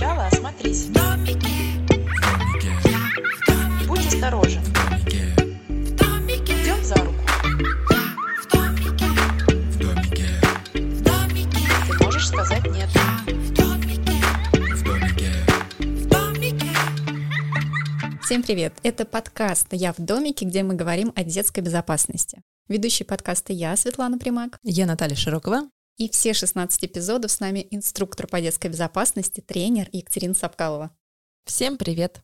начала, осмотрись. Будь осторожен. Идем за руку. Ты можешь сказать нет. Всем привет! Это подкаст «Я в домике», где мы говорим о детской безопасности. Ведущие подкаста я, Светлана Примак. Я, Наталья Широкова. И все 16 эпизодов с нами инструктор по детской безопасности, тренер Екатерина Собкалова. Всем привет!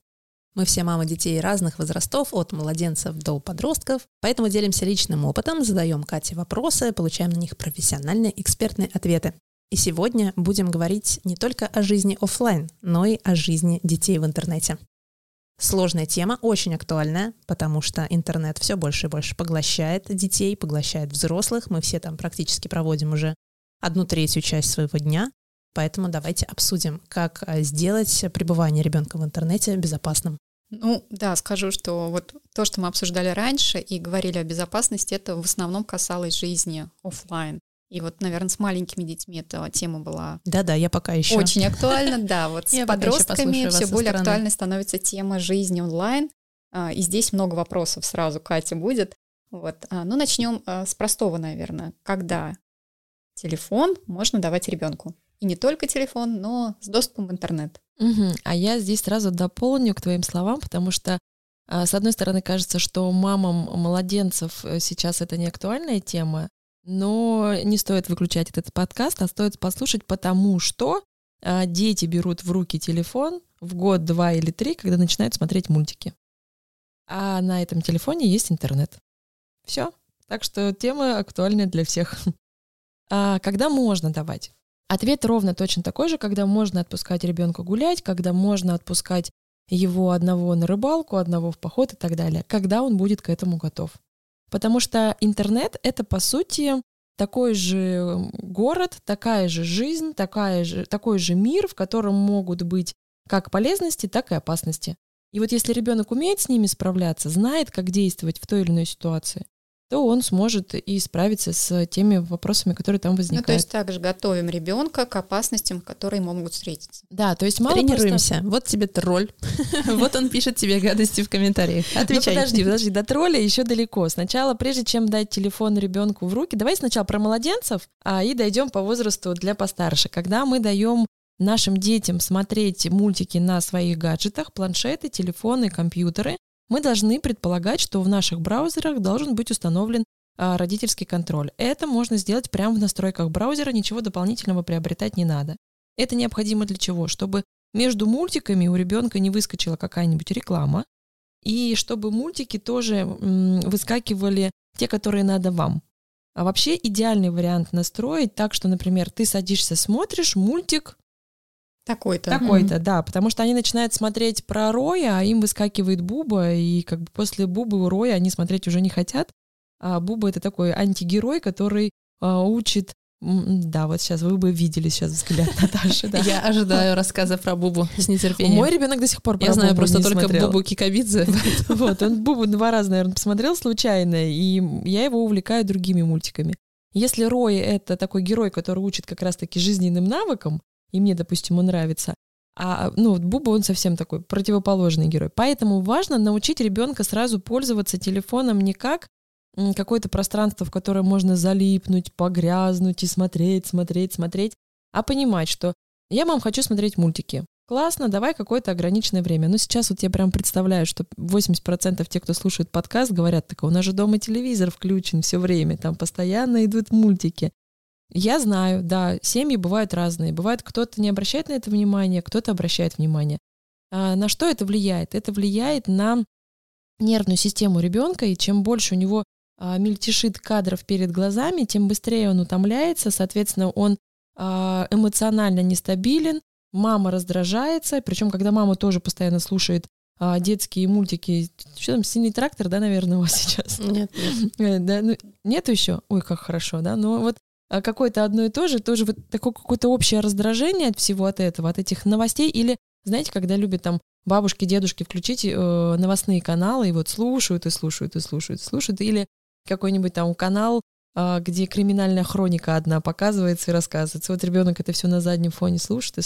Мы все мамы детей разных возрастов, от младенцев до подростков, поэтому делимся личным опытом, задаем Кате вопросы, получаем на них профессиональные экспертные ответы. И сегодня будем говорить не только о жизни офлайн, но и о жизни детей в интернете. Сложная тема, очень актуальная, потому что интернет все больше и больше поглощает детей, поглощает взрослых. Мы все там практически проводим уже 1/3 часть своего дня. Поэтому давайте обсудим, как сделать пребывание ребенка в интернете безопасным. Ну да, скажу, что вот то, что мы обсуждали раньше и говорили о безопасности, это в основном касалось жизни офлайн. И вот, наверное, с маленькими детьми эта тема была я пока еще очень актуальна. Да, вот с подростками все более актуальной становится тема жизни онлайн. И здесь много вопросов сразу, Катя, будет. Вот. Ну, начнем с простого, наверное. Когда телефон можно давать ребенку? И не только телефон, но с доступом в интернет. А я здесь сразу дополню к твоим словам, потому что, с одной стороны, кажется, что мамам младенцев сейчас это не актуальная тема. Но не стоит выключать этот подкаст, а стоит послушать, потому что дети берут в руки телефон в год, 2 или 3, когда начинают смотреть мультики. А на этом телефоне есть интернет. Все. Так что тема актуальная для всех. А когда можно давать? Ответ ровно точно такой же, когда можно отпускать ребенка гулять, когда можно отпускать его одного на рыбалку, одного в поход и так далее. Когда он будет к этому готов. Потому что интернет — это, по сути, такой же город, такая же жизнь, такой же мир, в котором могут быть как полезности, так и опасности. И вот если ребенок умеет с ними справляться, знает, как действовать в той или иной ситуации, то он сможет и справиться с теми вопросами, которые там возникают. Ну, то есть также готовим ребенка к опасностям, которые могут встретиться. Да, то есть мало тренируемся. Просто... Вот тебе тролль. Вот он пишет тебе гадости в комментариях. Отвечай. Ну, подожди, до тролля еще далеко. Сначала, прежде чем дать телефон ребенку в руки, давай сначала про младенцев, и дойдем по возрасту для постарше. Когда мы даем нашим детям смотреть мультики на своих гаджетах, планшеты, телефоны, компьютеры, мы должны предполагать, что в наших браузерах должен быть установлен родительский контроль. Это можно сделать прямо в настройках браузера, ничего дополнительного приобретать не надо. Это необходимо для чего? Чтобы между мультиками у ребенка не выскочила какая-нибудь реклама, и чтобы мультики тоже выскакивали те, которые надо вам. А вообще идеальный вариант настроить так, что, например, ты садишься, смотришь мультик, Такой-то, да, потому что они начинают смотреть про Роя, а им выскакивает Буба, и как бы после Бубы у Роя они смотреть уже не хотят. А Буба — это такой антигерой, который учит... Да, вот сейчас вы бы видели сейчас взгляд Наташи. Да. Я ожидаю рассказа про Бубу с нетерпением. Мой ребенок до сих пор про Бубу не смотрел. Я знаю просто только Бубу Кикабидзе. Вот, он Бубу 2 раза, наверное, посмотрел случайно, и я его увлекаю другими мультиками. Если Рой — это такой герой, который учит как раз-таки жизненным навыкам, и мне, допустим, он нравится. Буба, он совсем такой противоположный герой. Поэтому важно научить ребенка сразу пользоваться телефоном не как какое-то пространство, в которое можно залипнуть, погрязнуть и смотреть, а понимать, что я, мам, хочу смотреть мультики. Классно, давай какое-то ограниченное время. Но сейчас вот я прям представляю, что 80% тех, кто слушает подкаст, говорят, так у нас же дома телевизор включен все время, там постоянно идут мультики. Я знаю, да, семьи бывают разные. Бывает, кто-то не обращает на это внимания, кто-то обращает внимание. А на что это влияет? Это влияет на нервную систему ребенка, и чем больше у него мельтешит кадров перед глазами, тем быстрее он утомляется, соответственно, он эмоционально нестабилен, мама раздражается, причем, когда мама тоже постоянно слушает детские мультики. Что там, «Синий трактор», да, наверное, у вас сейчас? Нет. Да, нет еще? Ой, как хорошо, да? Ну вот какое-то одно и то же, тоже вот такое какое-то общее раздражение от всего от этого, от этих новостей, или, знаете, когда любят там бабушки, дедушки включить новостные каналы, и вот слушают, или какой-нибудь там канал, где криминальная хроника одна показывается и рассказывается. Вот ребенок это все на заднем фоне слушает.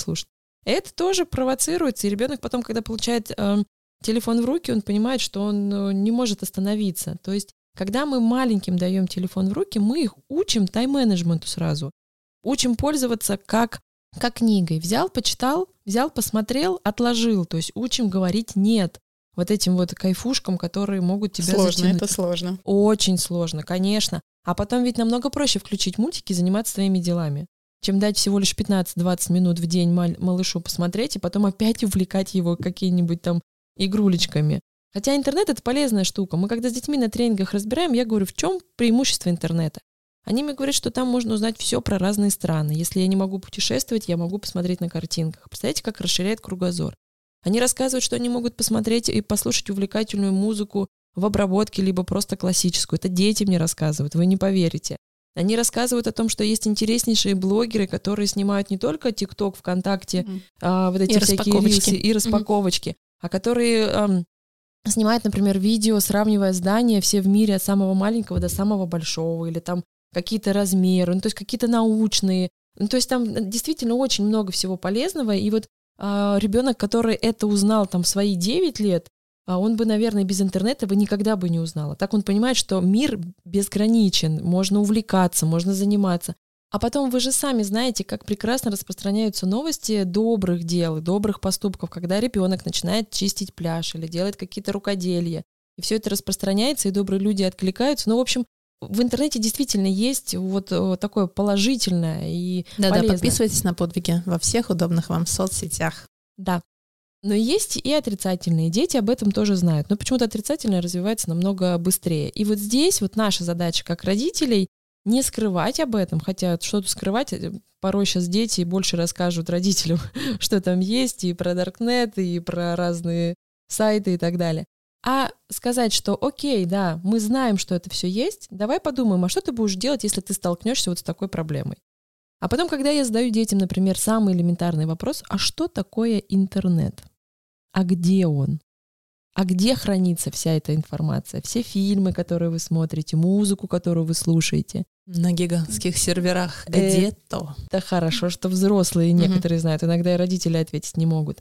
Это тоже провоцируется, и ребенок потом, когда получает телефон в руки, он понимает, что он не может остановиться. То есть, когда мы маленьким даем телефон в руки, мы их учим тайм-менеджменту сразу. Учим пользоваться как книгой. Взял, почитал, взял, посмотрел, отложил. То есть учим говорить «нет» вот этим вот кайфушкам, которые могут тебя затянуть. Сложно, это сложно. Очень сложно, конечно. А потом ведь намного проще включить мультики и заниматься своими делами, чем дать всего лишь 15-20 минут в день малышу посмотреть и потом опять увлекать его какими-нибудь там игрулечками. Хотя интернет — это полезная штука. Мы когда с детьми на тренингах разбираем, я говорю, в чем преимущество интернета? Они мне говорят, что там можно узнать все про разные страны. Если я не могу путешествовать, я могу посмотреть на картинках. Представляете, как расширяет кругозор. Они рассказывают, что они могут посмотреть и послушать увлекательную музыку в обработке, либо просто классическую. Это дети мне рассказывают, вы не поверите. Они рассказывают о том, что есть интереснейшие блогеры, которые снимают не только ТикТок, ВКонтакте, вот эти всякие рилсы и распаковочки, а которые снимают, например, видео, сравнивая здания все в мире от самого маленького до самого большого, или там какие-то размеры, ну, то есть какие-то научные. Ну, то есть там действительно очень много всего полезного, и вот ребенок, который это узнал там в свои 9 лет, он бы, наверное, без интернета бы никогда бы не узнал. Так он понимает, что мир безграничен, можно увлекаться, можно заниматься. А потом вы же сами знаете, как прекрасно распространяются новости добрых дел и добрых поступков, когда ребенок начинает чистить пляж или делает какие-то рукоделия. И все это распространяется, и добрые люди откликаются. Ну, в общем, в интернете действительно есть вот такое положительное и полезное. Да, подписывайтесь на подвиги во всех удобных вам соцсетях. Да. Но есть и отрицательные. Дети об этом тоже знают. Но почему-то отрицательное развивается намного быстрее. И вот здесь вот наша задача как родителей не скрывать об этом, хотя что-то скрывать порой сейчас дети больше расскажут родителям, что там есть, и про даркнет, и про разные сайты и так далее. А сказать, что окей, да, мы знаем, что это все есть, давай подумаем, а что ты будешь делать, если ты столкнешься вот с такой проблемой? А потом, когда я задаю детям, например, самый элементарный вопрос, а что такое интернет? А где он? А где хранится вся эта информация? Все фильмы, которые вы смотрите, музыку, которую вы слушаете. На гигантских серверах где-то. Да, хорошо, что взрослые некоторые знают, иногда и родители ответить не могут.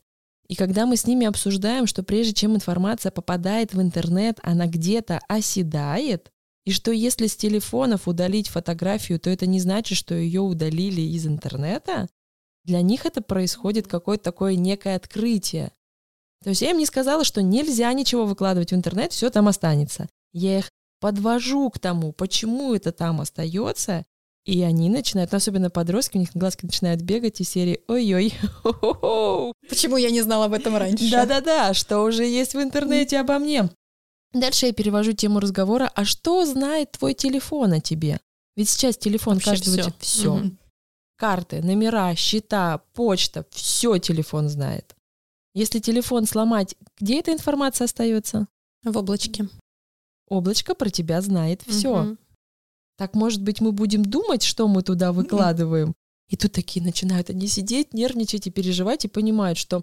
И когда мы с ними обсуждаем, что прежде чем информация попадает в интернет, она где-то оседает, и что если с телефонов удалить фотографию, то это не значит, что ее удалили из интернета, для них это происходит какое-то такое некое открытие. То есть я им не сказала, что нельзя ничего выкладывать в интернет, все там останется. Я их подвожу к тому, почему это там остается, и они начинают, особенно подростки, у них глазки начинают бегать из серии «Ой-ой, хо-хо-хо». Почему я не знала об этом раньше? Да-да-да, что уже есть в интернете обо мне. Дальше я перевожу тему разговора, а что знает твой телефон о тебе? Ведь сейчас телефон вообще каждого... Все. Карты, номера, счета, почта, все телефон знает. Если телефон сломать, где эта информация остается? В облачке. Облачко про тебя знает все. Так, может быть, мы будем думать, что мы туда выкладываем? И тут такие начинают они сидеть, нервничать и переживать, и понимают, что...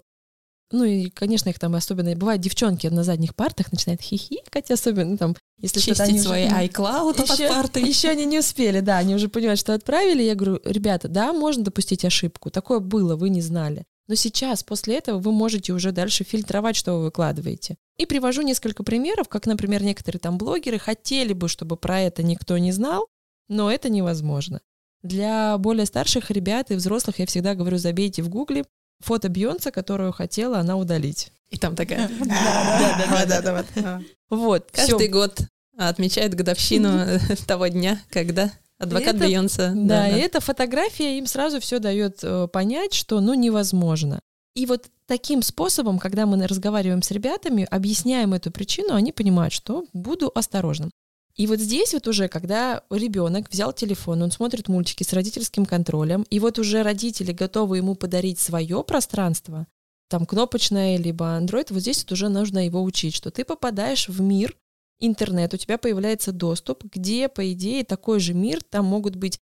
Ну и, конечно, их там особенно... Бывают девчонки на задних партах начинают хихикать, особенно там... если чистить они свои iCloud под парты. Еще они не успели, да, они уже понимают, что отправили. Я говорю, ребята, да, можно допустить ошибку. Такое было, вы не знали. Но сейчас, после этого, вы можете уже дальше фильтровать, что вы выкладываете. И привожу несколько примеров, как, например, некоторые там блогеры хотели бы, чтобы про это никто не знал, но это невозможно. Для более старших ребят и взрослых я всегда говорю, забейте в гугле фото Бейонса, которую хотела она удалить. И там такая... Да-да-да. Вот. Каждый год отмечает годовщину того дня, когда... Адвокат Бейонса. Да, и эта фотография им сразу все дает понять, что ну невозможно. И вот таким способом, когда мы разговариваем с ребятами, объясняем эту причину, они понимают, что буду осторожным. И вот здесь вот уже, когда ребенок взял телефон, он смотрит мультики с родительским контролем, и вот уже родители готовы ему подарить свое пространство, там кнопочное, либо Android, вот здесь вот уже нужно его учить, что ты попадаешь в мир, интернет, у тебя появляется доступ, где, по идее, такой же мир, там могут быть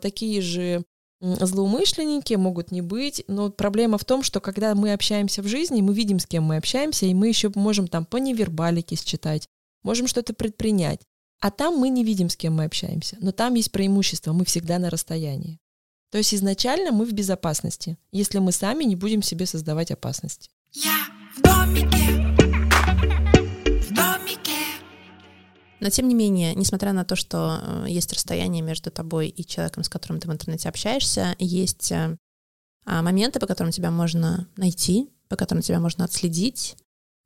такие же злоумышленники, могут не быть, но проблема в том, что когда мы общаемся в жизни, мы видим, с кем мы общаемся, и мы еще можем там по невербалике считать, можем что-то предпринять, а там мы не видим, с кем мы общаемся, но там есть преимущество, мы всегда на расстоянии. То есть изначально мы в безопасности, если мы сами не будем себе создавать опасности. Я в домике. Но, тем не менее, несмотря на то, что есть расстояние между тобой и человеком, с которым ты в интернете общаешься, есть моменты, по которым тебя можно найти, по которым тебя можно отследить.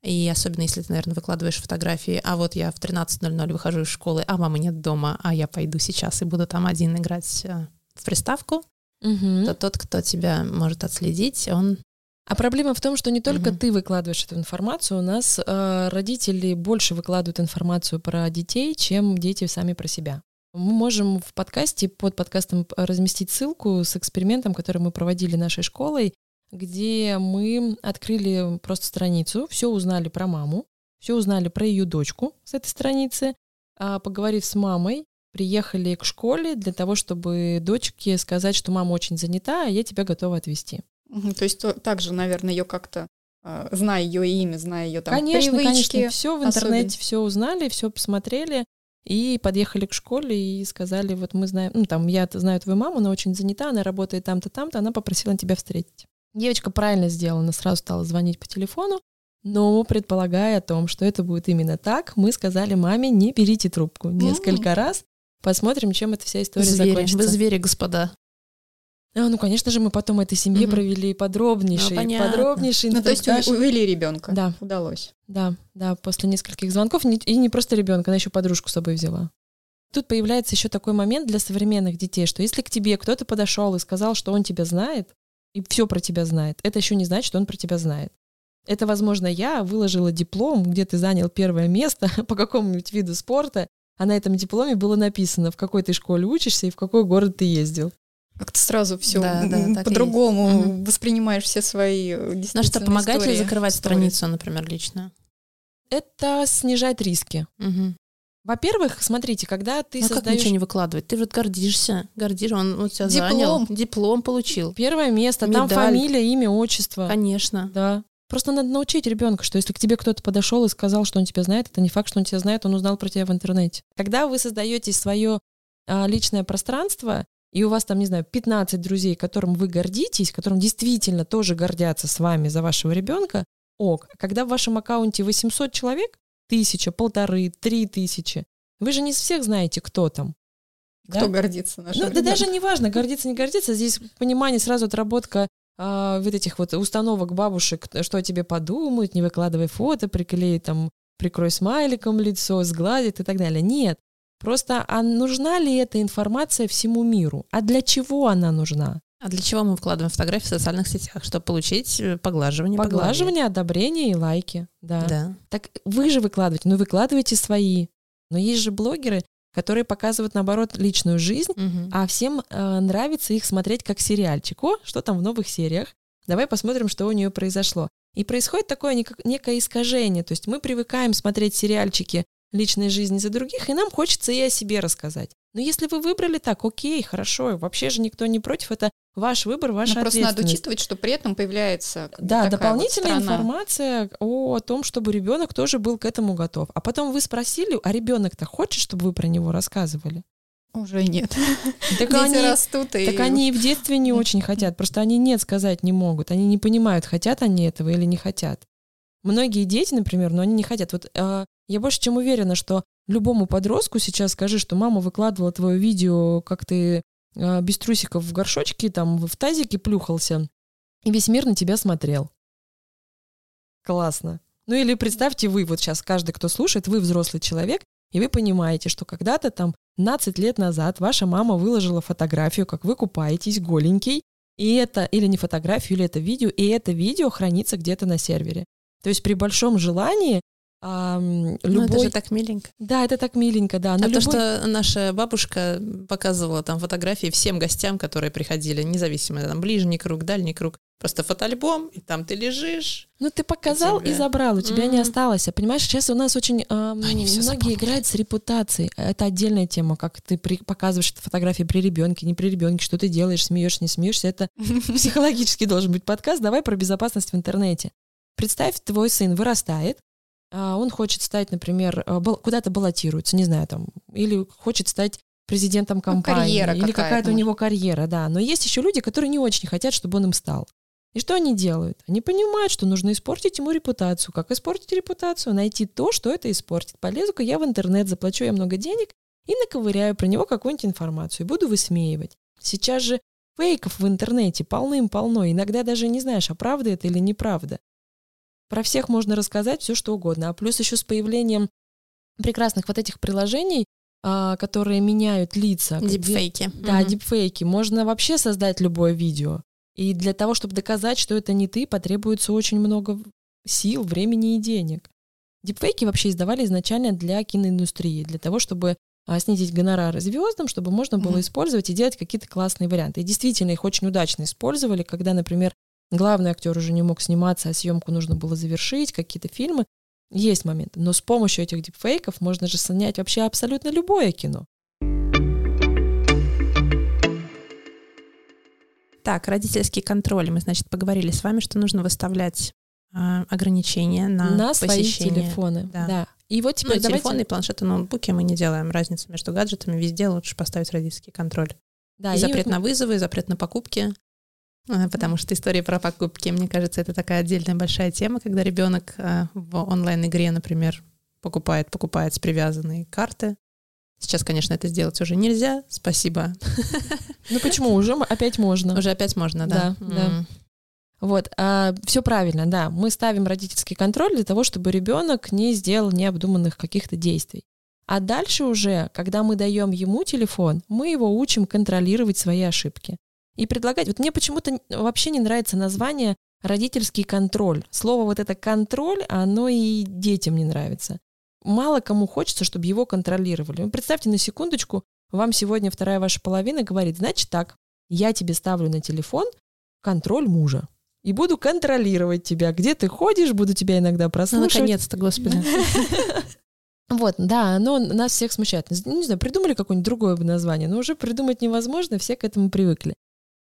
И особенно, если ты, наверное, выкладываешь фотографии, а вот я в 13:00 выхожу из школы, а мамы нет дома, а я пойду сейчас и буду там один играть в приставку, то тот, кто тебя может отследить, он... А проблема в том, что не только ты выкладываешь эту информацию, у нас родители больше выкладывают информацию про детей, чем дети сами про себя. Мы можем в подкасте, под подкастом разместить ссылку с экспериментом, который мы проводили нашей школой, где мы открыли просто страницу, все узнали про маму, все узнали про ее дочку с этой страницы, поговорив с мамой, приехали к школе для того, чтобы дочке сказать, что мама очень занята, а я тебя готова отвезти. То есть также, наверное, ее как-то, зная ее имя, зная ее там привычки. Конечно, все в интернете, все узнали, все посмотрели и подъехали к школе и сказали, вот мы знаем, ну там, я знаю твою маму, она очень занята, она работает там-то, там-то, она попросила тебя встретить. Девочка правильно сделала, она сразу стала звонить по телефону, но предполагая о том, что это будет именно так, мы сказали маме, не берите трубку несколько раз, посмотрим, чем эта вся история закончится. Вы звери, господа. Ну, конечно же, мы потом этой семье провели подробнейший инструктаж. То есть увели ребенка. Да. Удалось. Да, после нескольких звонков. И не просто ребенка, она еще подружку с собой взяла. Тут появляется еще такой момент для современных детей, что если к тебе кто-то подошел и сказал, что он тебя знает, и все про тебя знает, это еще не значит, что он про тебя знает. Это, возможно, я выложила диплом, где ты занял первое место по какому-нибудь виду спорта, а на этом дипломе было написано, в какой ты школе учишься и в какой город ты ездил. Как-то сразу все по-другому воспринимаешь все свои действительные истории. Но что, помогает ли закрывать страницу, например, личную? Это снижает риски. Во-первых, смотрите, когда ты создаешь... как ничего не выкладывать? Ты вот гордишься, он у тебя занял. Диплом получил. Первое место, медаль. Там фамилия, имя, отчество. Конечно. Да. Просто надо научить ребенка, что если к тебе кто-то подошел и сказал, что он тебя знает, это не факт, что он тебя знает, он узнал про тебя в интернете. Когда вы создаете свое личное пространство, и у вас там, не знаю, 15 друзей, которым вы гордитесь, которым действительно тоже гордятся с вами за вашего ребенка, когда в вашем аккаунте 800 человек, 1000, 1500, 3000, вы же не всех знаете, кто там. Кто гордится нашим ребенком. Да даже не важно, гордится, не гордится, здесь понимание, сразу отработка вот этих вот установок бабушек, что о тебе подумают, не выкладывай фото, приклей там, прикрой смайликом лицо, сгладит и так далее. Нет. Просто, а нужна ли эта информация всему миру? А для чего она нужна? А для чего мы вкладываем фотографии в социальных сетях? Чтобы получить поглаживание. Поглаживание, одобрение и лайки. Да. Так вы же выкладываете, выкладывайте свои. Но есть же блогеры, которые показывают, наоборот, личную жизнь, а всем нравится их смотреть как сериальчик. Что там в новых сериях? Давай посмотрим, что у нее произошло. И происходит такое некое искажение. То есть мы привыкаем смотреть сериальчики личной жизни за других, и нам хочется и о себе рассказать. Но если вы выбрали так, окей, хорошо, вообще же никто не против, это ваш выбор, ваша ответственность. Просто надо учитывать, что при этом появляется дополнительная информация о том, чтобы ребенок тоже был к этому готов. А потом вы спросили, а ребенок-то хочет, чтобы вы про него рассказывали? Уже нет. Дети растут. Так они и в детстве не очень хотят, просто они нет сказать не могут, они не понимают, хотят они этого или не хотят. Многие дети, например, но они не хотят. Вот я больше чем уверена, что любому подростку сейчас скажи, что мама выкладывала твое видео, как ты без трусиков в горшочке, там в тазике плюхался, и весь мир на тебя смотрел. Классно. Ну или представьте вы, вот сейчас каждый, кто слушает, вы взрослый человек, и вы понимаете, что когда-то там 15 лет назад ваша мама выложила фотографию, как вы купаетесь голенький, и это, или не фотографию, или это видео, и это видео хранится где-то на сервере. То есть при большом желании любой... это же так миленько. Да, это так миленько, да. Но то, что наша бабушка показывала там фотографии всем гостям, которые приходили, независимо, там ближний круг, дальний круг, просто фотоальбом, и там ты лежишь. Ты показал и забрал, у тебя не осталось. А понимаешь, сейчас у нас очень многие играют с репутацией. Это отдельная тема, как ты показываешь фотографии при ребенке, не при ребенке, что ты делаешь, смеешься, не смеешься. Это психологически должен быть подкаст. Давай про безопасность в интернете. Представь, твой сын вырастает, он хочет стать, например, куда-то баллотируется, не знаю, там, или хочет стать президентом компании. Ну, или какая-то у него карьера, да. Но есть еще люди, которые не очень хотят, чтобы он им стал. И что они делают? Они понимают, что нужно испортить ему репутацию. Как испортить репутацию? Найти то, что это испортит. Полезу-ка я в интернет, заплачу я много денег и наковыряю про него какую-нибудь информацию. Буду высмеивать. Сейчас же фейков в интернете полным-полно. Иногда даже не знаешь, а правда это или неправда. Про всех можно рассказать все, что угодно. А плюс еще с появлением прекрасных вот этих приложений, которые меняют лица. Дипфейки. Да, дипфейки. Можно вообще создать любое видео. И для того, чтобы доказать, что это не ты, потребуется очень много сил, времени и денег. Дипфейки вообще издавали изначально для киноиндустрии, для того, чтобы снизить гонорары звездам, чтобы можно было использовать и делать какие-то классные варианты. И действительно, их очень удачно использовали, когда, например, главный актер уже не мог сниматься, а съемку нужно было завершить, какие-то фильмы. Есть моменты. Но с помощью этих дипфейков можно же снять вообще абсолютно любое кино. Так, родительский контроль. Мы, значит, поговорили с вами, что нужно выставлять ограничения на посещение. Свои телефоны. Да. И вот теперь телефоны, планшеты, ноутбуки, мы не делаем разницы между гаджетами. Везде лучше поставить родительский контроль. Да, и запрет на вызовы, и запрет на покупки. Потому что история про покупки, мне кажется, это такая отдельная большая тема, когда ребенок в онлайн-игре, например, покупает с привязанной карты. Сейчас, конечно, это сделать уже нельзя. Спасибо. Ну почему? Уже опять можно. Уже опять можно, да. Да. Вот, все правильно, да. Мы ставим родительский контроль для того, чтобы ребенок не сделал необдуманных каких-то действий. А дальше уже, когда мы даем ему телефон, мы его учим контролировать свои ошибки. И предлагать... Вот мне почему-то вообще не нравится название «родительский контроль». Слово вот это «контроль», оно и детям не нравится. Мало кому хочется, чтобы его контролировали. Представьте на секундочку, вам сегодня вторая ваша половина говорит: значит так, я тебе ставлю на телефон контроль мужа. И буду контролировать тебя, где ты ходишь, буду тебя иногда прослушивать. Ну, наконец-то, господи. Вот, да, оно нас всех смущает. Не знаю, придумали какое-нибудь другое название, но уже придумать невозможно, все к этому привыкли.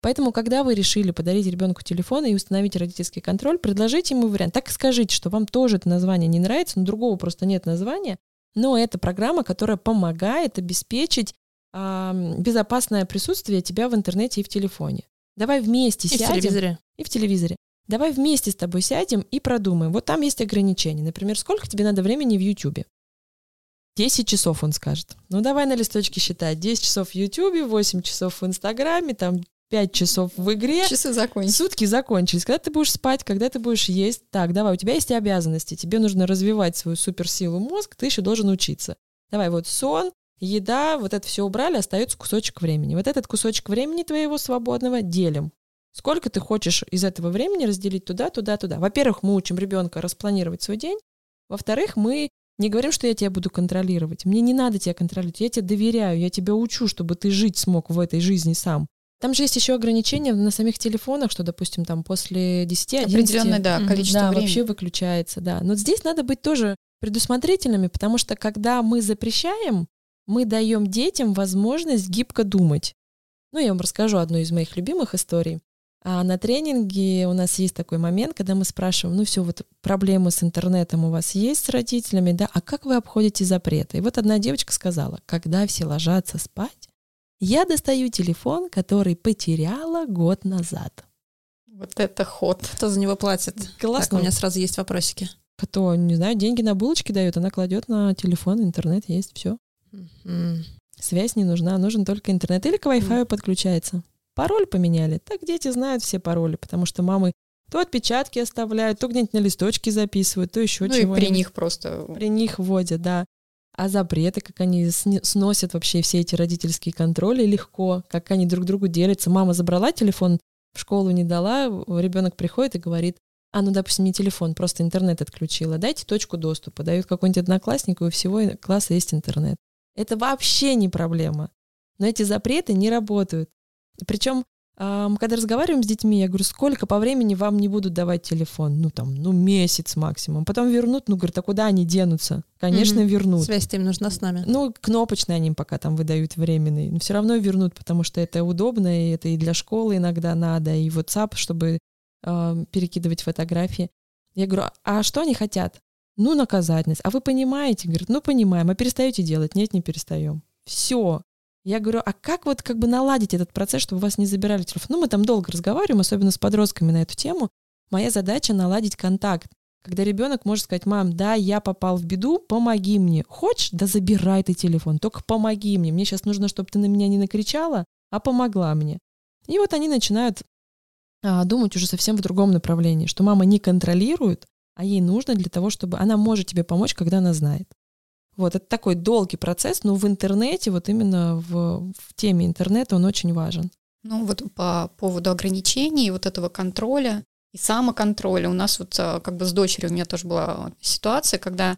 Поэтому, когда вы решили подарить ребенку телефон и установить родительский контроль, предложите ему вариант. Так и скажите, что вам тоже это название не нравится, но другого просто нет названия. Но это программа, которая помогает обеспечить безопасное присутствие тебя в интернете и в телефоне. Давай вместе сядем. И в телевизоре. Давай вместе с тобой сядем и продумаем. Вот там есть ограничения. Например, сколько тебе надо времени в Ютубе? 10 часов, он скажет. Ну, давай на листочке считать. 10 часов в Ютубе, 8 часов в Инстаграме, там... 5 часов в игре, часы закончились. Сутки закончились. Когда ты будешь спать, когда ты будешь есть. Так, давай, у тебя есть обязанности. Тебе нужно развивать свою суперсилу мозг, ты еще должен учиться. Давай, вот сон, еда, вот это все убрали, остается кусочек времени. Вот этот кусочек времени твоего свободного делим. Сколько ты хочешь из этого времени разделить туда, туда, туда. Во-первых, мы учим ребенка распланировать свой день. Во-вторых, мы не говорим, что я тебя буду контролировать. Мне не надо тебя контролировать. Я тебе доверяю, я тебя учу, чтобы ты жить смог в этой жизни сам. Там же есть еще ограничения на самих телефонах, что, допустим, там после 10-11... Определенное, да, количество времени. Вообще выключается, да. Но здесь надо быть тоже предусмотрительными, потому что, когда мы запрещаем, мы даем детям возможность гибко думать. Ну, я вам расскажу одну из моих любимых историй. А на тренинге у нас есть такой момент, когда мы спрашиваем, ну, все, вот проблемы с интернетом у вас есть с родителями, да, а как вы обходите запреты? И вот одна девочка сказала: когда все ложатся спать, я достаю телефон, который потеряла год назад. Вот это ход. Кто за него платит? Классно. Так, у меня сразу есть вопросики. Кто, не знаю, деньги на булочки дает, она кладет на телефон, интернет есть, все. Связь не нужна, нужен только интернет. Или к Wi-Fi подключается. Пароль поменяли. Так дети знают все пароли, потому что мамы то отпечатки оставляют, то где-нибудь на листочке записывают, то еще чего-нибудь. Ну и при них просто. При них вводят, да. А запреты, как они сносят вообще все эти родительские контроли легко, как они друг другу делятся. Мама забрала телефон, в школу не дала, ребенок приходит и говорит: а, ну, допустим, не телефон, просто интернет отключила, дайте точку доступа, дают какой-нибудь однокласснику, и у всего класса есть интернет. Это вообще не проблема. Но эти запреты не работают. Причем, когда разговариваем с детьми, я говорю: сколько по времени вам не будут давать телефон? Ну, там, месяц максимум. Потом вернут, говорят, а куда они денутся? Конечно, вернут. Связь-то им нужна с нами. Ну, кнопочные они им пока там выдают временные. Но все равно вернут, потому что это удобно, и это и для школы иногда надо, и WhatsApp, чтобы перекидывать фотографии. Я говорю: а что они хотят? Ну, наказать нас. А вы понимаете? Говорят: ну, понимаем. А перестаете делать? Нет, не перестаем. Все. Я говорю, а как вот как бы наладить этот процесс, чтобы вас не забирали телефон? Ну, мы там долго разговариваем, особенно с подростками на эту тему. Моя задача — наладить контакт. Когда ребенок может сказать: мам, да, я попал в беду, помоги мне. Хочешь, да забирай ты телефон, только помоги мне. Мне сейчас нужно, чтобы ты на меня не накричала, а помогла мне. И вот они начинают думать уже совсем в другом направлении, что мама не контролирует, а ей нужно для того, чтобы она может тебе помочь, когда она знает. Вот, это такой долгий процесс, но в интернете, вот именно в теме интернета он очень важен. Ну вот по поводу ограничений, вот этого контроля и самоконтроля. У нас вот как бы с дочерью у меня тоже была ситуация, когда,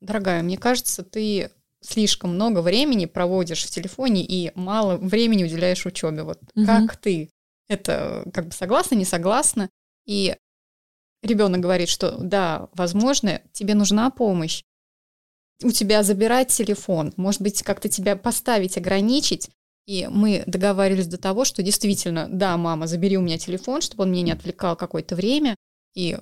дорогая, мне кажется, ты слишком много времени проводишь в телефоне и мало времени уделяешь учебе. Вот как ты? Это как бы согласна, не согласна? И ребенок говорит, что да, возможно, тебе нужна помощь. У тебя забирать телефон, может быть, как-то тебя поставить, ограничить. И мы договаривались до того, что действительно, да, мама, забери у меня телефон, чтобы он меня не отвлекал какое-то время. И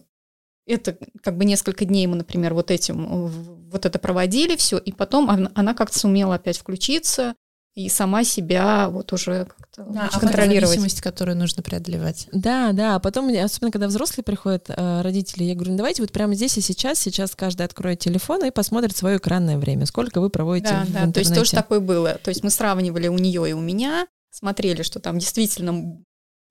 это как бы несколько дней мы, например, вот это проводили все, и потом она как-то сумела опять включиться и сама себя вот уже как-то контролировать. Да, зависимость, которую нужно преодолевать. Да, а потом, особенно когда взрослые приходят, родители, я говорю, ну давайте вот прямо здесь и сейчас каждый откроет телефон и посмотрит свое экранное время, сколько вы проводите в интернете. Да, то есть тоже такое было. То есть мы сравнивали у нее и у меня, смотрели, что там действительно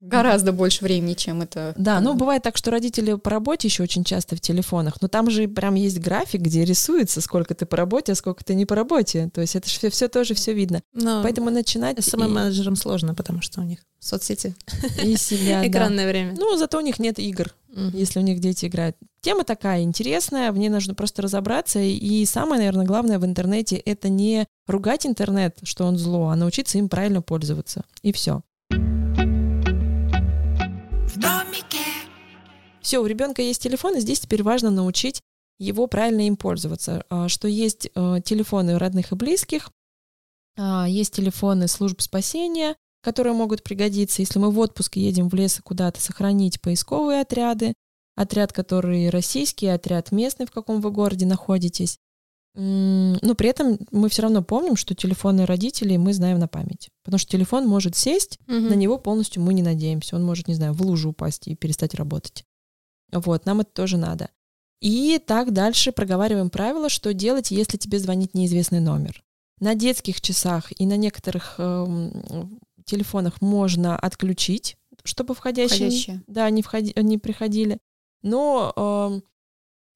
гораздо больше времени, чем это. Да, ну бывает так, что родители по работе еще очень часто в телефонах, но там же прям есть график, где рисуется, сколько ты по работе, а сколько ты не по работе. То есть это же все тоже все видно. Но поэтому начинать с менеджером сложно, потому что у них соцсети и себя, экранное время. Ну, зато у них нет игр, если у них дети играют. Тема такая интересная, в ней нужно просто разобраться. И самое, наверное, главное в интернете — это не ругать интернет, что он зло, а научиться им правильно пользоваться. И все. Все, у ребенка есть телефон, и здесь теперь важно научить его правильно им пользоваться. Что есть телефоны родных и близких, есть телефоны служб спасения, которые могут пригодиться. Если мы в отпуск едем в лес и куда-то, сохранить поисковые отряды, отряд, который российский, отряд местный, в каком вы городе находитесь. Но при этом мы все равно помним, что телефоны родителей мы знаем на память. Потому что телефон может сесть, на него полностью мы не надеемся. Он может, не знаю, в лужу упасть и перестать работать. Вот, нам это тоже надо. И так дальше проговариваем правила, что делать, если тебе звонит неизвестный номер. На детских часах и на некоторых телефонах можно отключить, чтобы входящие. Да, не приходили. Но...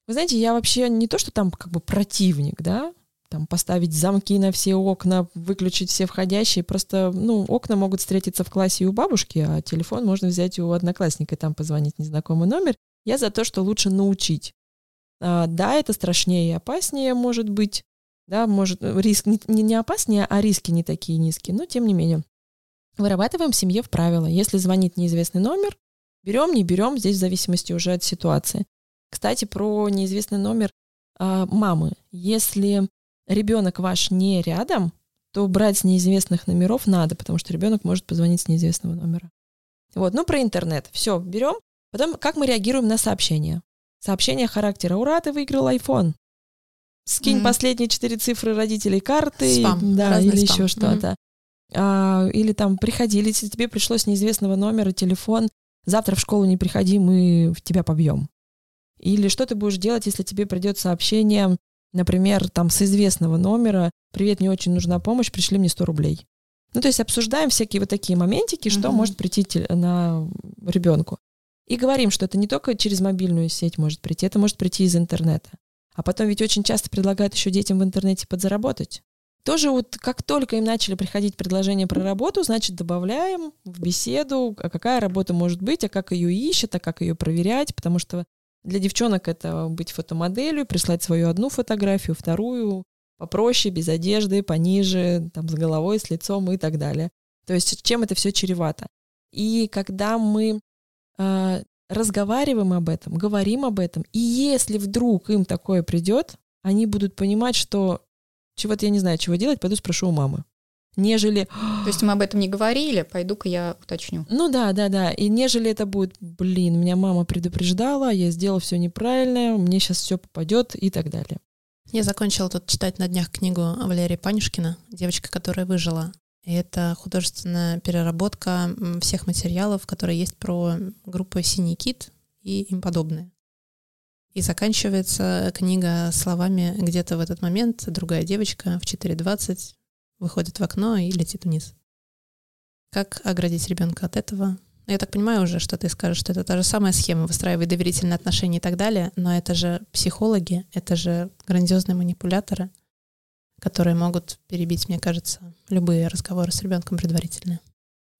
Вы знаете, я вообще не то, что там как бы противник, да, там поставить замки на все окна, выключить все входящие, просто, окна могут встретиться в классе и у бабушки, а телефон можно взять у одноклассника и там позвонить незнакомый номер. Я за то, что лучше научить. Да, это страшнее и опаснее, может быть, да, риск не опаснее, а риски не такие низкие, но тем не менее. Вырабатываем в семье в правила. Если звонит неизвестный номер, берем, не берем, здесь в зависимости уже от ситуации. Кстати, про неизвестный номер мамы. Если ребенок ваш не рядом, то брать с неизвестных номеров надо, потому что ребенок может позвонить с неизвестного номера. Вот, про интернет. Все, берем. Потом, как мы реагируем на сообщения? Сообщение характера: ура, ты выиграл iPhone. Скинь последние 4 цифры родителей карты. Спам. Да, разный или спам. Еще что-то. Или там приходили, если тебе пришло с неизвестного номера телефон, завтра в школу не приходи, мы тебя побьем. Или что ты будешь делать, если тебе придет сообщение, например, там с известного номера: «Привет, мне очень нужна помощь, пришли мне 100 рублей». Ну, то есть обсуждаем всякие вот такие моментики, что может прийти на ребенку. И говорим, что это не только через мобильную сеть может прийти, это может прийти из интернета. А потом ведь очень часто предлагают еще детям в интернете подзаработать. Тоже вот как только им начали приходить предложения про работу, значит, добавляем в беседу, а какая работа может быть, а как ее ищут, а как ее проверять, потому что для девчонок это быть фотомоделью, прислать свою одну фотографию, вторую, попроще, без одежды, пониже, там, с головой, с лицом и так далее. То есть чем это все чревато. И когда мы разговариваем об этом, говорим об этом, и если вдруг им такое придет, они будут понимать, что чего-то я не знаю, чего делать, пойду спрошу у мамы. Нежели... То есть мы об этом не говорили, пойду-ка я уточню. Ну да. И нежели это будет: блин, меня мама предупреждала, я сделала все неправильно, мне сейчас все попадет и так далее. Я закончила тут читать на днях книгу Валерии Панюшкина «Девочка, которая выжила». И это художественная переработка всех материалов, которые есть про группу «Синий кит» и им подобное. И заканчивается книга словами: «Где-то в этот момент другая девочка в 4:20 выходит в окно и летит вниз». Как оградить ребенка от этого? Я так понимаю уже, что ты скажешь, что это та же самая схема: выстраивай доверительные отношения и так далее, но это же психологи, это же грандиозные манипуляторы, которые могут перебить, мне кажется, любые разговоры с ребенком предварительно.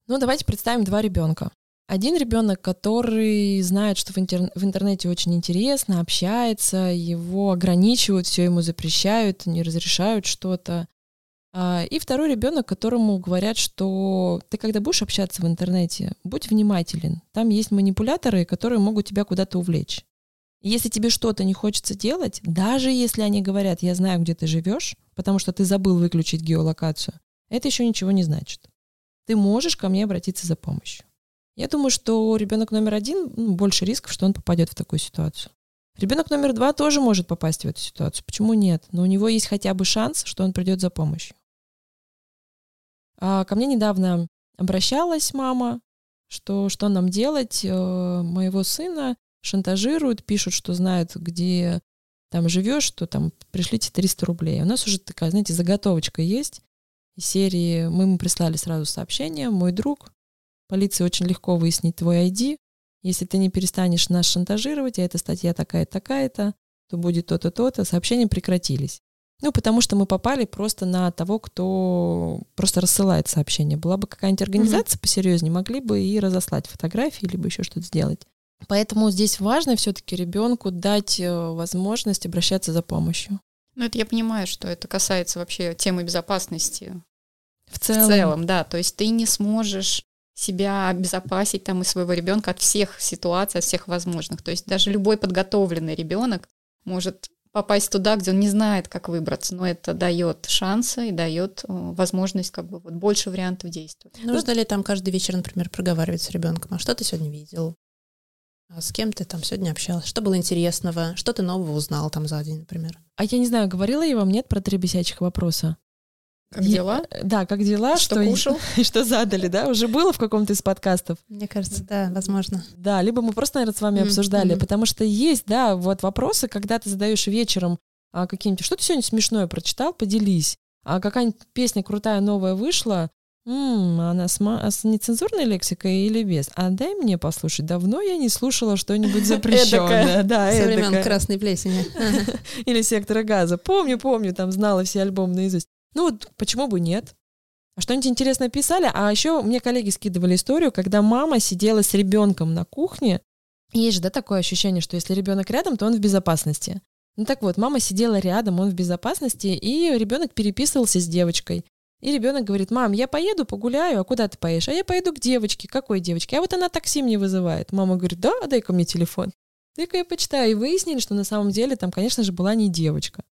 Ну, давайте представим два ребенка. Один ребенок, который знает, что в интернете очень интересно, общается, его ограничивают, все ему запрещают, не разрешают что-то. И второй ребенок, которому говорят, что ты, когда будешь общаться в интернете, будь внимателен. Там есть манипуляторы, которые могут тебя куда-то увлечь. Если тебе что-то не хочется делать, даже если они говорят: я знаю, где ты живешь, потому что ты забыл выключить геолокацию, это еще ничего не значит. Ты можешь ко мне обратиться за помощью. Я думаю, что ребенок номер один, больше рисков, что он попадет в такую ситуацию. Ребенок номер два тоже может попасть в эту ситуацию. Почему нет? Но у него есть хотя бы шанс, что он придет за помощью. Ко мне недавно обращалась мама, что нам делать? Моего сына шантажируют, пишут, что знают, где там живешь, что там пришлите 300 рублей. У нас уже такая, знаете, заготовочка есть. Из серии мы ему прислали сразу сообщение: мой друг, полиции очень легко выяснить твой ID. Если ты не перестанешь нас шантажировать, а эта статья такая-такая-то, то будет то-то, то-то. Сообщения прекратились. Ну, потому что мы попали просто на того, кто просто рассылает сообщения. Была бы какая-нибудь организация посерьезнее, могли бы и разослать фотографии, либо еще что-то сделать. Поэтому здесь важно все-таки ребенку дать возможность обращаться за помощью. Ну, это я понимаю, что это касается вообще темы безопасности. В целом, да. То есть ты не сможешь себя обезопасить там и своего ребенка от всех ситуаций, от всех возможных. То есть даже любой подготовленный ребенок может попасть туда, где он не знает, как выбраться, но это дает шансы и дает возможность как бы вот больше вариантов действовать. Нужно ли там каждый вечер, например, проговаривать с ребенком: а что ты сегодня видел, а с кем ты там сегодня общалась, что было интересного, что ты нового узнал там за день, например? А я не знаю, говорила я вам, нет, про 3 бесячих вопроса. Как дела? Да, как дела, что кушал и что задали, да? Уже было в каком-то из подкастов? Мне кажется, да, возможно. Да, либо мы просто, наверное, с вами обсуждали, потому что есть, да, вот вопросы, когда ты задаешь вечером какие-нибудь: что ты сегодня смешное прочитал, поделись, а какая-нибудь песня крутая новая вышла, она с нецензурной лексикой или без? А дай мне послушать, давно я не слушала что-нибудь запрещенное. Да, со времен «Красной плесени». Или «Сектора газа». Помню, там знала все альбомы наизусть. Ну вот почему бы нет? А что-нибудь интересное писали? А еще мне коллеги скидывали историю, когда мама сидела с ребенком на кухне. Есть же, да, такое ощущение, что если ребенок рядом, то он в безопасности. Ну так вот, мама сидела рядом, он в безопасности, и ребенок переписывался с девочкой. И ребенок говорит: мам, я поеду, погуляю, а куда ты поедешь? А я поеду к девочке. Какой девочке? А вот она такси мне вызывает. Мама говорит: да, дай-ка мне телефон. Дай-ка я почитаю. И выяснили, что на самом деле там, конечно же, была не девочка.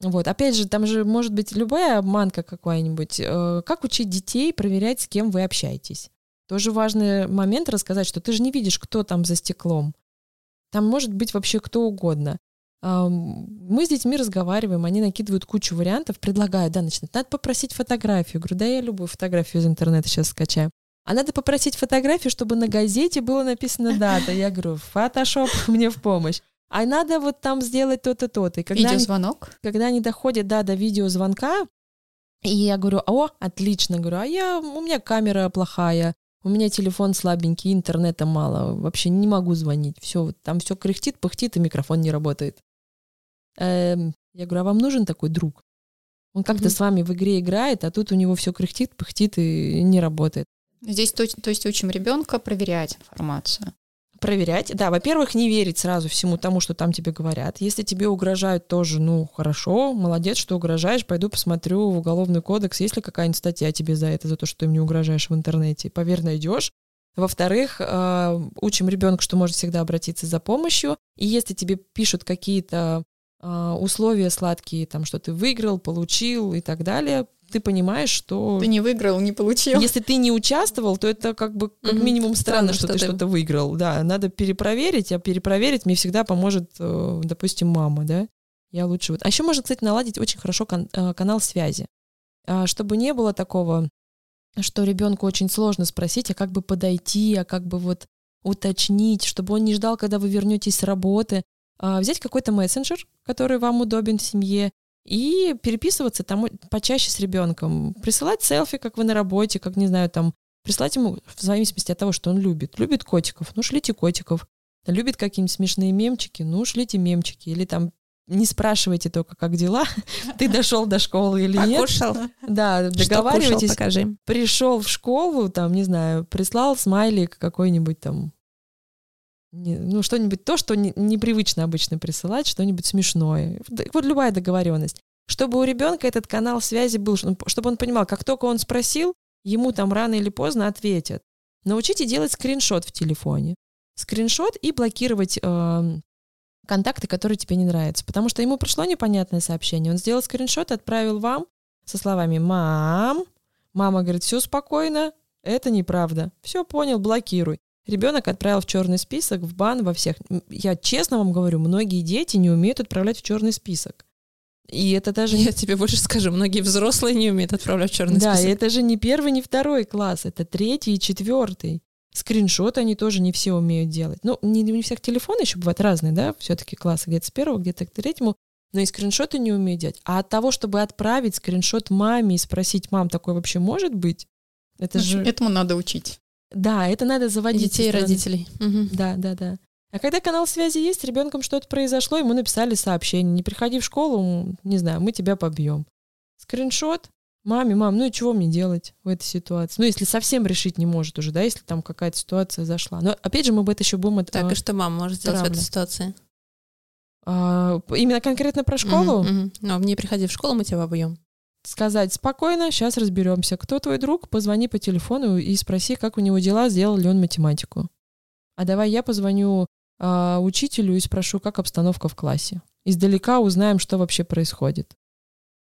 Вот, опять же, там же может быть любая обманка какая-нибудь. Как учить детей проверять, с кем вы общаетесь? Тоже важный момент рассказать, что ты же не видишь, кто там за стеклом. Там может быть вообще кто угодно. Мы с детьми разговариваем, они накидывают кучу вариантов, предлагают, да, начинают: надо попросить фотографию. Говорю: да, я любую фотографию из интернета сейчас скачаю. А надо попросить фотографию, чтобы на газете было написано дата. Я говорю: фотошоп мне в помощь. А надо вот там сделать то-то, то-то. И когда видеозвонок? Когда они доходят, да, до видеозвонка, и я говорю: о, отлично, говорю, у меня камера плохая, у меня телефон слабенький, интернета мало, вообще не могу звонить, все, там все кряхтит, пыхтит, и микрофон не работает. Я говорю: а вам нужен такой друг? Он как-то с вами в игре играет, а тут у него все кряхтит, пыхтит и не работает. Здесь, то есть учим ребенка проверять информацию. Проверять. Да, во-первых, не верить сразу всему тому, что там тебе говорят. Если тебе угрожают тоже, хорошо, молодец, что угрожаешь, пойду посмотрю в Уголовный кодекс, есть ли какая-нибудь статья тебе за это, за то, что ты мне угрожаешь в интернете. Поверь, найдешь. Во-вторых, учим ребенка, что может всегда обратиться за помощью. И если тебе пишут какие-то условия сладкие, там, что ты выиграл, получил и так далее, ты понимаешь, что... Ты не выиграл, не получил. Если ты не участвовал, то это как минимум странно, что ты что-то выиграл. Да, надо перепроверить, а перепроверить мне всегда поможет, допустим, мама, да? я лучше... А еще можно, кстати, наладить очень хорошо канал связи, чтобы не было такого, что ребенку очень сложно спросить, а как бы подойти, а как бы вот уточнить, чтобы он не ждал, когда вы вернетесь с работы. Взять какой-то мессенджер, который вам удобен в семье, и переписываться там почаще с ребенком, присылать селфи, как вы на работе, как, не знаю, там, присылать ему в зависимости от того, что он любит. Любит котиков, ну шлите котиков. Любит какие-нибудь смешные мемчики, ну шлите мемчики. Или там не спрашивайте только, как дела, ты дошел до школы или нет. Покушал. Да, договаривайтесь. Покажи. Пришел в школу, там, не знаю, прислал смайлик какой-нибудь там, ну, что-нибудь то, что непривычно обычно присылать, что-нибудь смешное. Вот любая договоренность. Чтобы у ребенка этот канал связи был, чтобы он понимал, как только он спросил, ему там рано или поздно ответят. Научите делать скриншот в телефоне. Скриншот и блокировать контакты, которые тебе не нравятся. Потому что ему пришло непонятное сообщение. Он сделал скриншот, отправил вам со словами «Мам». Мама говорит: «Все спокойно, это неправда». Все понял, блокируй. Ребенок отправил в черный список, в бан, во всех. Я честно вам говорю, многие дети не умеют отправлять в черный список. И это даже... Я тебе больше скажу, многие взрослые не умеют отправлять в черный список. Да, и это же не первый, не второй класс, это 3-й и 4-й. Скриншоты они тоже не все умеют делать. Ну, не у всех телефоны еще бывают разные, да, все-таки классы где-то с 1-го, где-то к 3-му, но и скриншоты не умеют делать. А от того, чтобы отправить скриншот маме и спросить: «Мам, такое вообще может быть?» Это же... Этому надо учить. Да, это надо заводить. Детей и родителей. Угу. Да, да, да. А когда канал связи есть, с ребенком что-то произошло, ему написали сообщение: «Не приходи в школу, не знаю, мы тебя побьем». Скриншот: «Маме, мам, ну и чего мне делать в этой ситуации?» Ну, если совсем решить не может уже, да, если там какая-то ситуация зашла. Но опять же, мы бы это еще будем... Так, и что мама может сделать в этой ситуации? Именно конкретно про школу? Но не приходи в школу, мы тебя побьем. Сказать: «Спокойно, сейчас разберемся. Кто твой друг? Позвони по телефону и спроси, как у него дела, сделал ли он математику. А давай я позвоню учителю и спрошу, как обстановка в классе. Издалека узнаем, что вообще происходит.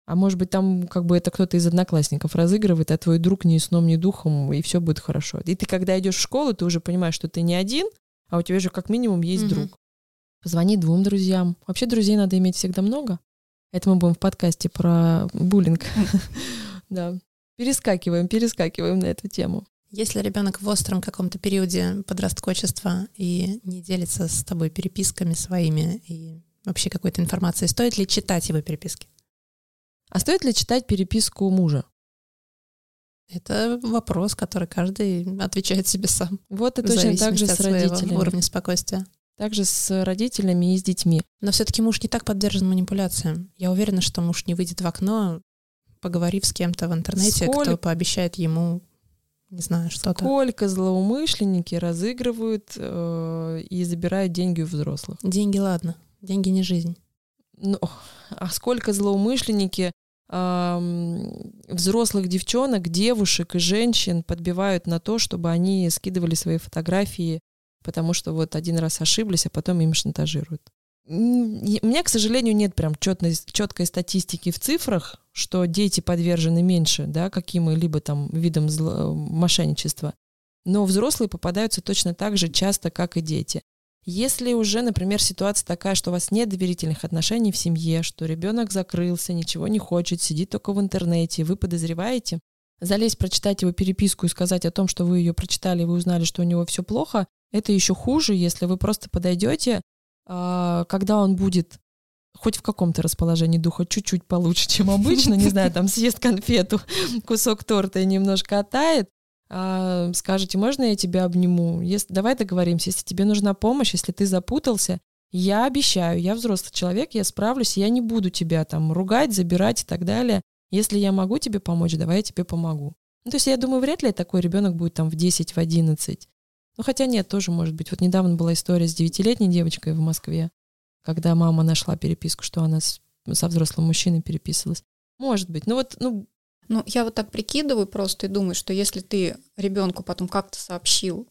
А может быть, там как бы это кто-то из одноклассников разыгрывает, а твой друг ни сном, ни духом, и все будет хорошо». И ты, когда идешь в школу, ты уже понимаешь, что ты не один, а у тебя же как минимум есть друг. Позвони 2 друзьям. Вообще друзей надо иметь всегда много. Это мы будем в подкасте про буллинг. Да. Перескакиваем на эту тему. Если ребенок в остром каком-то периоде подросткочества и не делится с тобой переписками своими и вообще какой-то информацией, стоит ли читать его переписки? А стоит ли читать переписку мужа? Это вопрос, который каждый отвечает себе сам. Вот это точно так же с родителями. Уровня спокойствия. Также с родителями и с детьми. Но все-таки муж не так подвержен манипуляциям. Я уверена, что муж не выйдет в окно, поговорив с кем-то в интернете, кто пообещает ему, не знаю, что-то. Сколько злоумышленники разыгрывают и забирают деньги у взрослых. Деньги, ладно. Деньги не жизнь. Ну, а сколько злоумышленники взрослых девчонок, девушек и женщин подбивают на то, чтобы они скидывали свои фотографии, потому что вот один раз ошиблись, а потом им шантажируют. У меня, к сожалению, нет прям четкой статистики в цифрах, что дети подвержены меньше, да, каким-либо там видам мошенничества, но взрослые попадаются точно так же часто, как и дети. Если уже, например, ситуация такая, что у вас нет доверительных отношений в семье, что ребенок закрылся, ничего не хочет, сидит только в интернете, вы подозреваете, залезть, прочитать его переписку и сказать о том, что вы ее прочитали, вы узнали, что у него все плохо, это еще хуже, если вы просто подойдете, когда он будет хоть в каком-то расположении духа чуть-чуть получше, чем обычно, не знаю, там съест конфету, кусок торта и немножко оттает, скажете: «Можно я тебя обниму? Давай договоримся, если тебе нужна помощь, если ты запутался, я обещаю, я взрослый человек, я справлюсь, я не буду тебя там ругать, забирать и так далее. Если я могу тебе помочь, давай я тебе помогу». Ну, то есть я думаю, вряд ли такой ребенок будет там в 10, в 11. Ну, хотя нет, тоже может быть. Вот недавно была история с 9-летней девочкой в Москве, когда мама нашла переписку, что она со взрослым мужчиной переписывалась. Может быть. Ну, я вот так прикидываю просто и думаю, что если ты ребенку потом как-то сообщил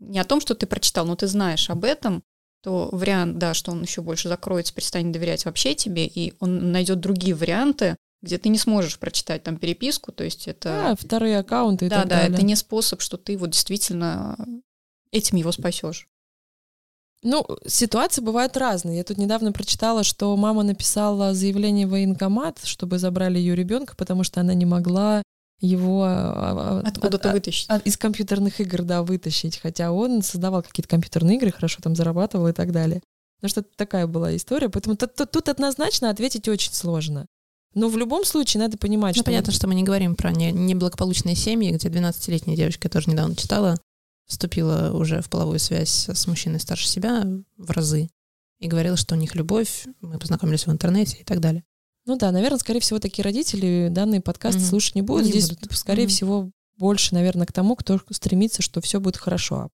не о том, что ты прочитал, но ты знаешь об этом, то вариант, да, что он еще больше закроется, перестанет доверять вообще тебе, и он найдет другие варианты, где ты не сможешь прочитать там переписку, то есть это... Да, вторые аккаунты и так далее. Да, это не способ, что ты вот действительно этим его спасешь. Ну, ситуации бывают разные. Я тут недавно прочитала, что мама написала заявление в военкомат, чтобы забрали ее ребенка, потому что она не могла его откуда-то вытащить. Из компьютерных игр, да, вытащить. Хотя он создавал какие-то компьютерные игры, хорошо там зарабатывал и так далее. Ну, что-то такая была история. Поэтому тут однозначно ответить очень сложно. Но в любом случае надо понимать, что... понятно, что мы не говорим про неблагополучные семьи, где 12-летняя девочка, я тоже недавно читала, вступила уже в половую связь с мужчиной старше себя в разы и говорила, что у них любовь, мы познакомились в интернете и так далее. Ну да, наверное, скорее всего, такие родители данный подкаст слушать не будут. Здесь, скорее всего, больше, наверное, к тому, кто стремится, что все будет хорошо.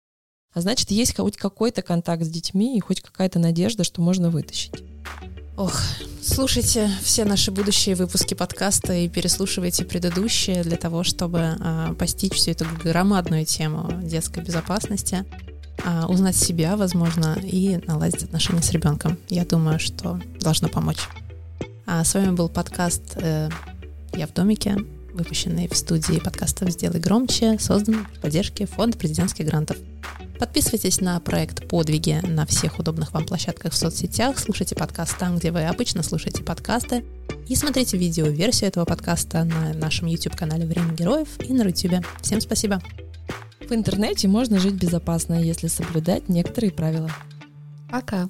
А значит, есть хоть какой-то контакт с детьми и хоть какая-то надежда, что можно вытащить. Ох, слушайте все наши будущие выпуски подкаста и переслушивайте предыдущие для того, чтобы постичь всю эту громадную тему детской безопасности, узнать себя, возможно, и наладить отношения с ребенком. Я думаю, что должно помочь. С вами был подкаст «Я в домике», выпущенный в студии подкастов «Сделай громче», создан при поддержке Фонда президентских грантов. Подписывайтесь на проект «Подвиги» на всех удобных вам площадках в соцсетях, слушайте подкаст там, где вы обычно слушаете подкасты, и смотрите видео-версию этого подкаста на нашем YouTube-канале «Время героев» и на Рутюбе. Всем спасибо! В интернете можно жить безопасно, если соблюдать некоторые правила. Пока!